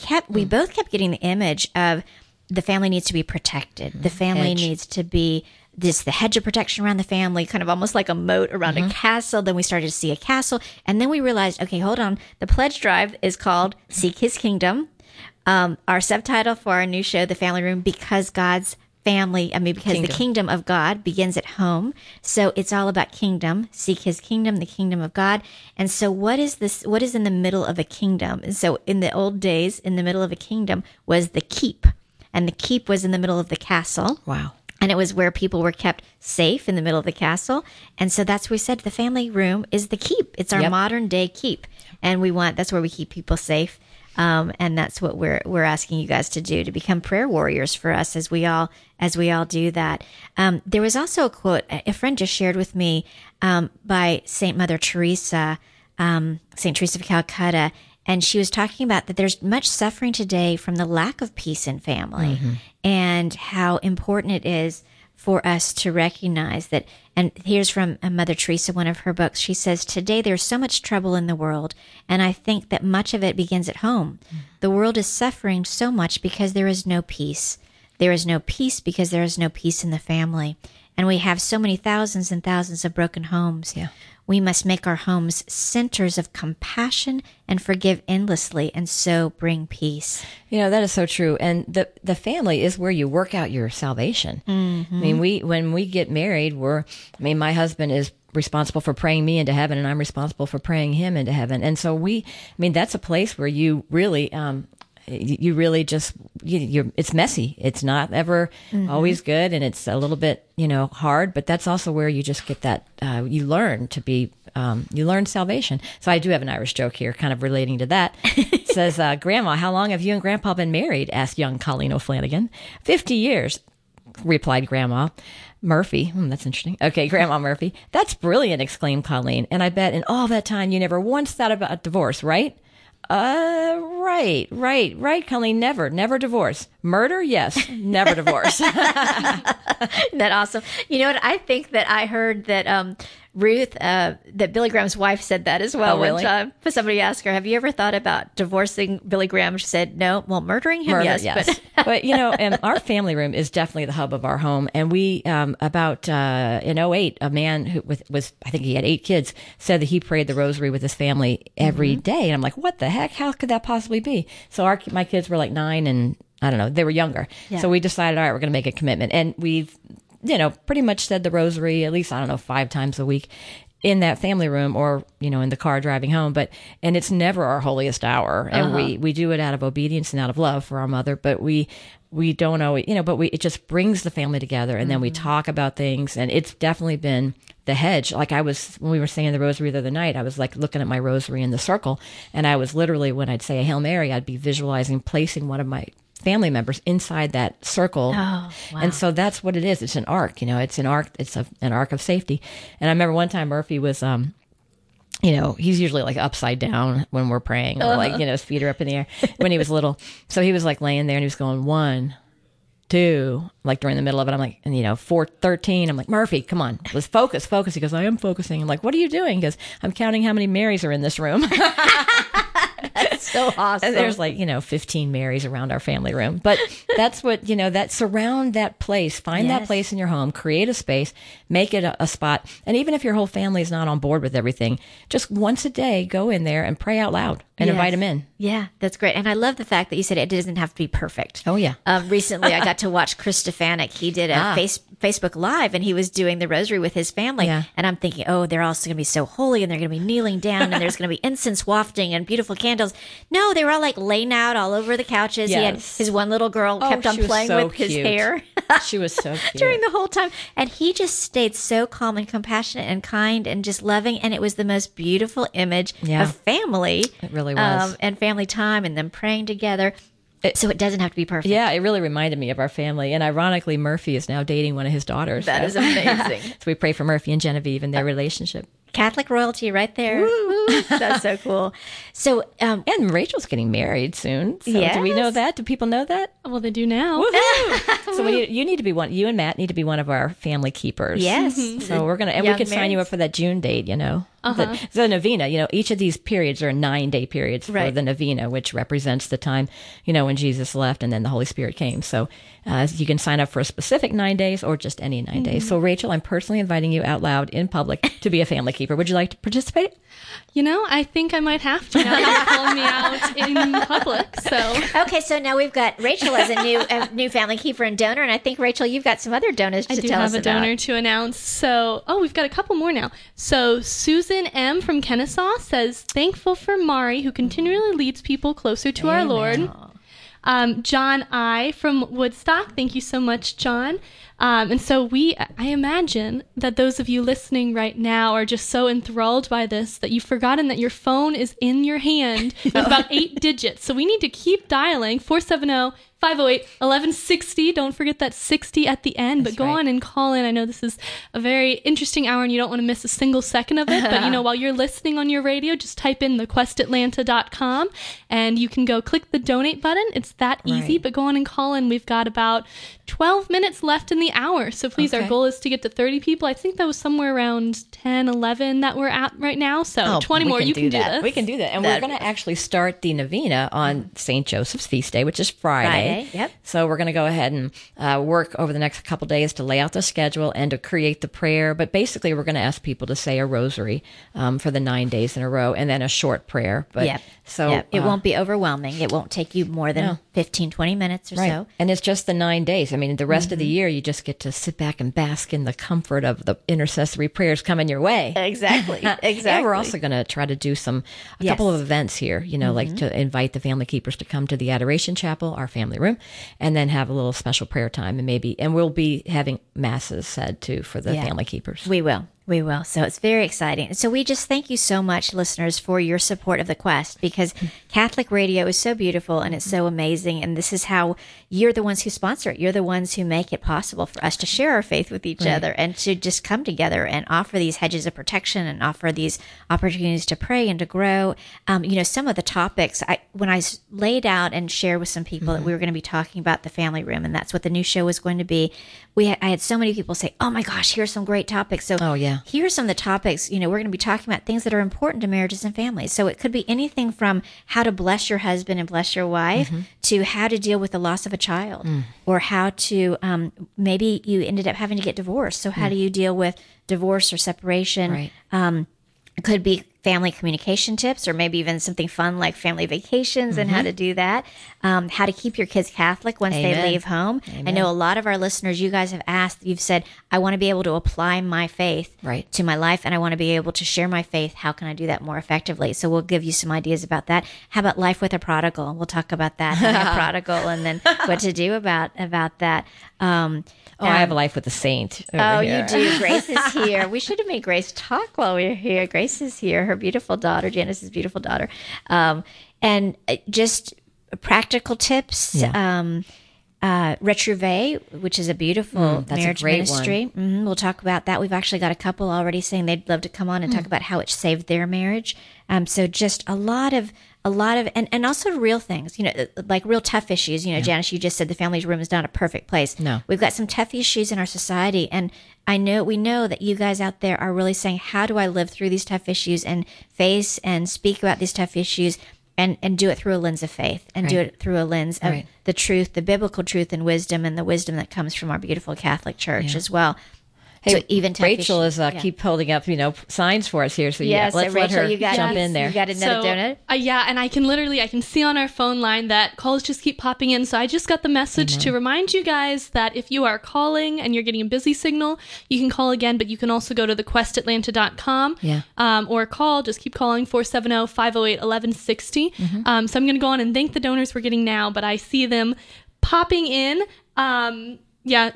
both kept getting the image of the family needs to be protected. The family needs to be the hedge of protection around the family, kind of almost like a moat around a castle. Then we started to see a castle. And then we realized, okay, hold on. The pledge drive is called Seek His Kingdom. Our subtitle for our new show, The Family Room, because the kingdom of God begins at home. So it's all about kingdom, seek his kingdom, the kingdom of God. And so what is this? What is in the middle of a kingdom? And so in the old days, in the middle of a kingdom was the keep. And the keep was in the middle of the castle. Wow. And it was where people were kept safe in the middle of the castle. And so that's where we said the family room is the keep. It's our modern day keep. And that's where we keep people safe. And that's what we're asking you guys to do, to become prayer warriors for us as we all do that. There was also a quote a friend just shared with me by Saint Mother Teresa, Saint Teresa of Calcutta, and she was talking about that there's much suffering today from the lack of peace in family, and how important it is for us to recognize that. And here's from Mother Teresa, one of her books. She says, today there's so much trouble in the world, and I think that much of it begins at home. The world is suffering so much because there is no peace. There is no peace because there is no peace in the family. And we have so many thousands and thousands of broken homes. Yeah. We must make our homes centers of compassion and forgive endlessly, and so bring peace. That is so true. And the family is where you work out your salvation. I mean, when we get married, my husband is responsible for praying me into heaven, and I'm responsible for praying him into heaven. And so that's a place where you really, it's messy. It's not ever always good, and it's a little bit, hard, but that's also where you just get that, you learn to be, you learn salvation. So I do have an Irish joke here, kind of relating to that. It says, Grandma, how long have you and Grandpa been married? Asked young Colleen O'Flanagan. 50 years, replied Grandma Murphy. That's interesting. Okay, Grandma Murphy. That's brilliant, exclaimed Colleen. And I bet in all that time, you never once thought about divorce, right? Right, Colleen, never divorce. Murder, yes. Never divorce. Isn't that awesome? You know what? I think that I heard that Ruth, that Billy Graham's wife said that as well. Oh, really? One time. Somebody asked her, have you ever thought about divorcing Billy Graham? She said, no. Well, murdering him, yes. But, you know, and our family room is definitely the hub of our home. And we, in 2008, a man who was, I think he had 8 kids, said that he prayed the rosary with his family every day. And I'm like, what the heck? How could that possibly be? So my kids were like 9 and I don't know. They were younger. Yeah. So we decided, all right, we're going to make a commitment. And we've, pretty much said the rosary at least, 5 times a week in that family room or, in the car driving home. And it's never our holiest hour. And we do it out of obedience and out of love for our mother. But we don't always, it just brings the family together. And then we talk about things. And it's definitely been the hedge. Like when we were saying the rosary the other night, I was like looking at my rosary in the circle. And I was literally, when I'd say a Hail Mary, I'd be visualizing placing one of my family members inside that circle. Oh, wow. And so that's what it is. It's an ark, it's an ark. It's an ark of safety. And I remember one time Murphy was, he's usually like upside down when we're praying or like, his feet are up in the air when he was little. So he was like laying there and he was going 1, 2, like during the middle of it. I'm like, 4:13. I'm like, Murphy, come on, let's focus. He goes, I am focusing. I'm like, what are you doing? He goes, I'm counting how many Marys are in this room. That's so awesome. And there's 15 Marys around our family room. But that's what, that surround that place. Find that place in your home. Create a space. Make it a spot. And even if your whole family is not on board with everything, just once a day, go in there and pray out loud and invite them in. Yeah, that's great. And I love the fact that you said it doesn't have to be perfect. Oh, yeah. Recently, I got to watch Chris Stefanik. He did a Facebook Live, and he was doing the rosary with his family. Yeah. And I'm thinking, they're also going to be so holy, and they're going to be kneeling down, and there's going to be incense wafting and beautiful candles. No, they were all like laying out all over the couches. Yes. He had his one little girl kept on playing with his hair. She was so cute. During the whole time. And he just stayed so calm and compassionate and kind and just loving. And it was the most beautiful image of family. It really was. And family time and them praying together. So it doesn't have to be perfect. Yeah, it really reminded me of our family. And ironically, Murphy is now dating one of his daughters. That is amazing. So we pray for Murphy and Genevieve and their relationship. Catholic royalty right there. Woo. That's so cool. So, and Rachel's getting married soon. So do we know that? Do people know that? Well, they do now. Woohoo! So you need to be one. You and Matt need to be one of our family keepers. Yes. Mm-hmm. So we're and we could sign you up for that June date. The novena. Each of these periods are 9-day periods for the novena, which represents the time when Jesus left and then the Holy Spirit came. So you can sign up for a specific 9 days or just any 9 days. So Rachel, I'm personally inviting you out loud in public to be a family keeper. Would you like to participate? I think I might have to now that you're calling me out in public. So okay, so now we've got Rachel as a new family keeper and donor, and I think Rachel, you've got some other donors to tell us about. I do have a donor to announce. So we've got a couple more now. So Susan M from Kennesaw says, thankful for Mari, who continually leads people closer to our Lord. John I from Woodstock. Thank you so much, John. And so I imagine that those of you listening right now are just so enthralled by this that you've forgotten that your phone is in your hand with about 8 digits. So we need to keep dialing 470-508-1160. Don't forget that 60 at the end, but go on and call in. I know this is a very interesting hour and you don't want to miss a single second of it, but while you're listening on your radio, just type in thequestatlanta.com and you can go click the donate button. It's that easy, but go on and call in. We've got about 12 minutes left in the hour. So please, our goal is to get to 30 people. I think that was somewhere around 10, 11 that we're at right now. So 20 more. You can do this. We can do that. And we're going to actually start the novena on St. Joseph's feast day, which is Friday. Yep. So we're going to go ahead and work over the next couple days to lay out the schedule and to create the prayer. But basically, we're going to ask people to say a rosary for the 9 days in a row and then a short prayer. But it won't be overwhelming. It won't take you more than 15, 20 minutes or so. And it's just the 9 days. I mean, the rest of the year, you just get to sit back and bask in the comfort of the intercessory prayers coming your way. Exactly. And we're also going to try to do a couple of events here, like to invite the family keepers to come to the Adoration Chapel, our family room, and then have a little special prayer time. And we'll be having masses said too for the family keepers. We will. We will. So it's very exciting. So we just thank you so much, listeners, for your support of The Quest, because Catholic radio is so beautiful and it's so amazing. And this is how you're the ones who sponsor it. You're the ones who make it possible for us to share our faith with each other and to just come together and offer these hedges of protection and offer these opportunities to pray and to grow. You know, some of the topics, when I laid out and shared with some people that we were going to be talking about the family room, and that's what the new show was going to be, I had so many people say, oh my gosh, here's some great topics. So here are some of the topics, you know, we're going to be talking about things that are important to marriages and families. So it could be anything from how to bless your husband and bless your wife to how to deal with the loss of a child or how to, maybe you ended up having to get divorced. So how do you deal with divorce or separation? It could be family communication tips, or maybe even something fun like family vacations and how to do that, how to keep your kids Catholic once they leave home. I know a lot of our listeners, you guys have asked, you've said, I want to be able to apply my faith to my life, and I want to be able to share my faith. How can I do that more effectively? So we'll give you some ideas about that. How about life with a prodigal? We'll talk about that, having a prodigal, and then what to do about that. I have a life with a saint. You do. Grace is here. We should have made Grace talk while we were here. Grace is here. Her beautiful daughter, Janice's beautiful daughter. And just practical tips. Retrouvaille, which is a beautiful marriage ministry. We'll talk about that. We've actually got a couple already saying they'd love to come on and talk about how it saved their marriage. So just a lot of, and also real things, you know, like real tough issues. You know, Janice, you just said the family room is not a perfect place. No. We've got some tough issues in our society. And we know that you guys out there are really saying, how do I live through these tough issues and face and speak about these tough issues and do it through a lens of faith and do it through a lens of the truth, the biblical truth and wisdom, and the wisdom that comes from our beautiful Catholic Church as well. Hey, so even Rachel is keep holding up, you know, signs for us here. So let's Rachel, let her jump in there. You got another donut? And I can see on our phone line that calls just keep popping in. So I just got the message to remind you guys that if you are calling and you're getting a busy signal, you can call again, but you can also go to thequestatlanta.com or call, just keep calling 470-508-1160. So I'm going to go on and thank the donors we're getting now, but I see them popping in.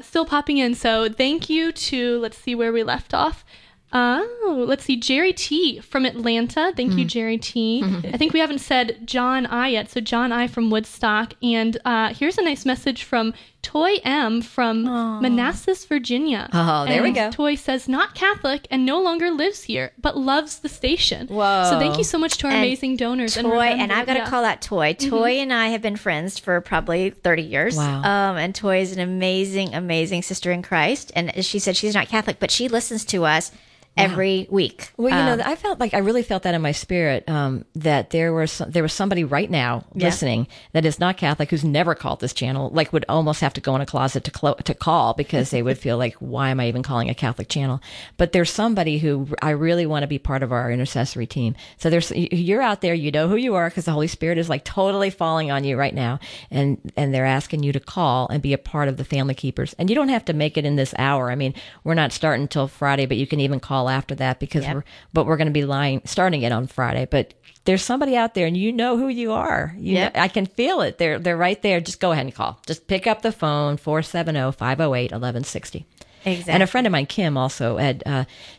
Still popping in. So thank you to, let's see where we left off. Jerry T. from Atlanta. Thank you, Jerry T. I think we haven't said John I yet. So John I. from Woodstock. And here's a nice message from Toy M. from Manassas, Virginia. Oh, there we go. Toy says, not Catholic and no longer lives here, but loves the station. Whoa. So thank you so much to our amazing donors. Toy, and I've got to call out Toy. Toy and I have been friends for probably 30 years. Wow. And Toy is an amazing, amazing sister in Christ. And she said she's not Catholic, but she listens to us every week. Well, you know, I really felt that in my spirit, that there was somebody right now listening that is not Catholic, who's never called this channel, like would almost have to go in a closet to call, because they would feel like, why am I even calling a Catholic channel? But there's somebody who I really want to be part of our intercessory team. So you're out there, you know who you are, because the Holy Spirit is like totally falling on you right now. And they're asking you to call and be a part of the Family Keepers. And you don't have to make it in this hour. I mean, we're not starting until Friday, but you can even call after that, because we're going to be starting it on Friday. But there's somebody out there, and you know who you are. You know, I can feel it. They're right there. Just go ahead and call. Just pick up the phone, 470-508-1160. Exactly. And a friend of mine, Kim, also had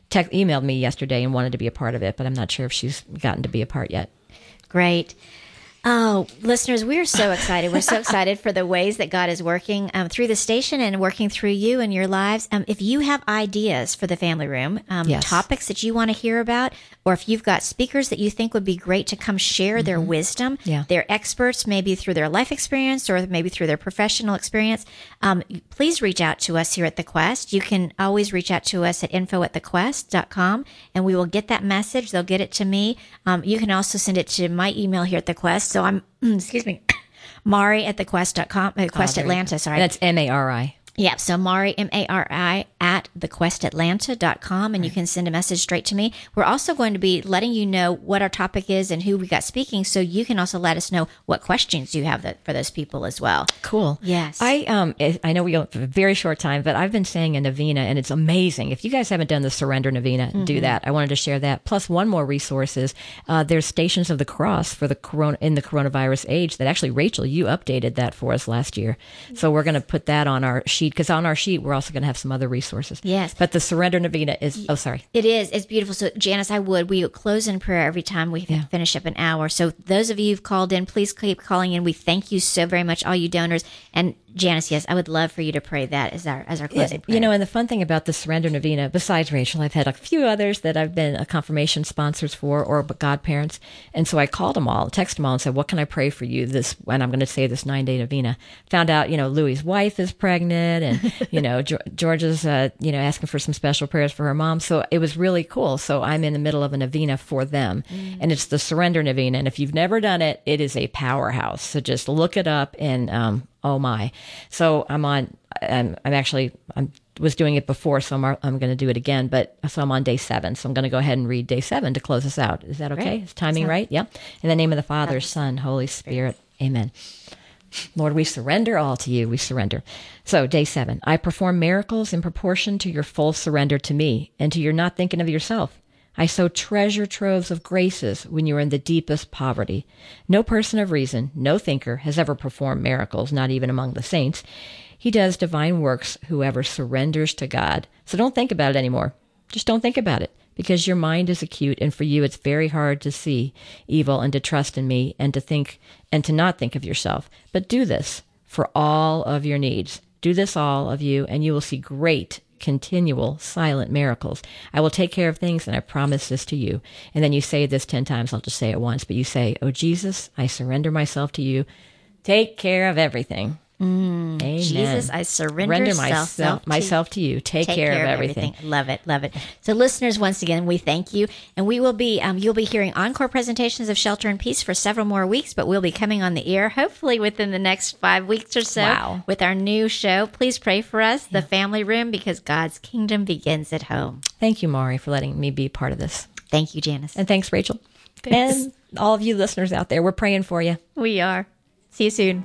emailed me yesterday and wanted to be a part of it, but I'm not sure if she's gotten to be a part yet. Great. Oh, listeners, we're so excited. We're so excited for the ways that God is working through the station and working through you and your lives. If you have ideas for the family room, topics that you want to hear about, or if you've got speakers that you think would be great to come share their wisdom, their experts, maybe through their life experience or maybe through their professional experience, please reach out to us here at The Quest. You can always reach out to us at info@thequest.com, and we will get that message. They'll get it to me. You can also send it to my email here at The Quest. So I'm, Mari at thequest.com, Quest Atlanta, sorry. That's Mari. Yeah, so Mari, Mari, at thequestatlanta.com, and you can send a message straight to me. We're also going to be letting you know what our topic is and who we got speaking, so you can also let us know what questions you have for those people as well. Cool. Yes. I know we have a very short time, but I've been saying a novena, and it's amazing. If you guys haven't done the Surrender Novena, do that. I wanted to share that. Plus, one more resource is there's Stations of the Cross in the coronavirus age that actually, Rachel, you updated that for us last year. So we're going to put that on our sheet sheet, because on our sheet, we're also going to have some other resources. Yes. But the Surrender Novena is, oh, sorry. It is. It's beautiful. So, Janice, we close in prayer every time we finish up an hour. So those of you who've called in, please keep calling in. We thank you so very much, all you donors. And Janice, yes, I would love for you to pray that as our closing prayer. You know, and the fun thing about the Surrender Novena, besides Rachel, I've had a few others that I've been confirmation sponsors for or godparents. And so I called them all, texted them all and said, what can I pray for you this, and I'm going to say this 9-day novena. Found out, you know, Louie's wife is pregnant and, you know, Georgia's, you know, asking for some special prayers for her mom. So it was really cool. So I'm in the middle of a novena for them. Mm. And it's the Surrender Novena. And if you've never done it, it is a powerhouse. So just look it up and, oh my. So I was doing it before, so I'm going to do it again, but so I'm on day 7. So I'm going to go ahead and read day 7 to close us out. Is that okay? Right. Is timing right? Yeah. In the name of the Father, Son, Holy Spirit. Amen. Lord, we surrender all to you. We surrender. So day 7, I perform miracles in proportion to your full surrender to me and to your not thinking of yourself. I sow treasure troves of graces when you are in the deepest poverty. No person of reason, no thinker has ever performed miracles, not even among the saints. He does divine works, whoever surrenders to God. So don't think about it anymore. Just don't think about it, because your mind is acute, and for you it's very hard to see evil and to trust in me and to think and to not think of yourself. But do this for all of your needs. Do this, all of you, and you will see great continual silent miracles. I will take care of things, and I promise this to you. And then you say this 10 times. I'll just say it once, but you say, oh, Jesus, I surrender myself to you. Take care of everything. Mm, amen. Jesus, I surrender myself to you. Take care of everything. Love it. Love it. So listeners, once again, we thank you. And we will be, you'll be hearing encore presentations of Shelter in Peace for several more weeks, but we'll be coming on the air, hopefully within the next 5 weeks or so with our new show. Please pray for us, The Family Room, because God's kingdom begins at home. Thank you, Mari, for letting me be part of this. Thank you, Janice. And thanks, Rachel. Thanks. And all of you listeners out there, we're praying for you. We are. See you soon.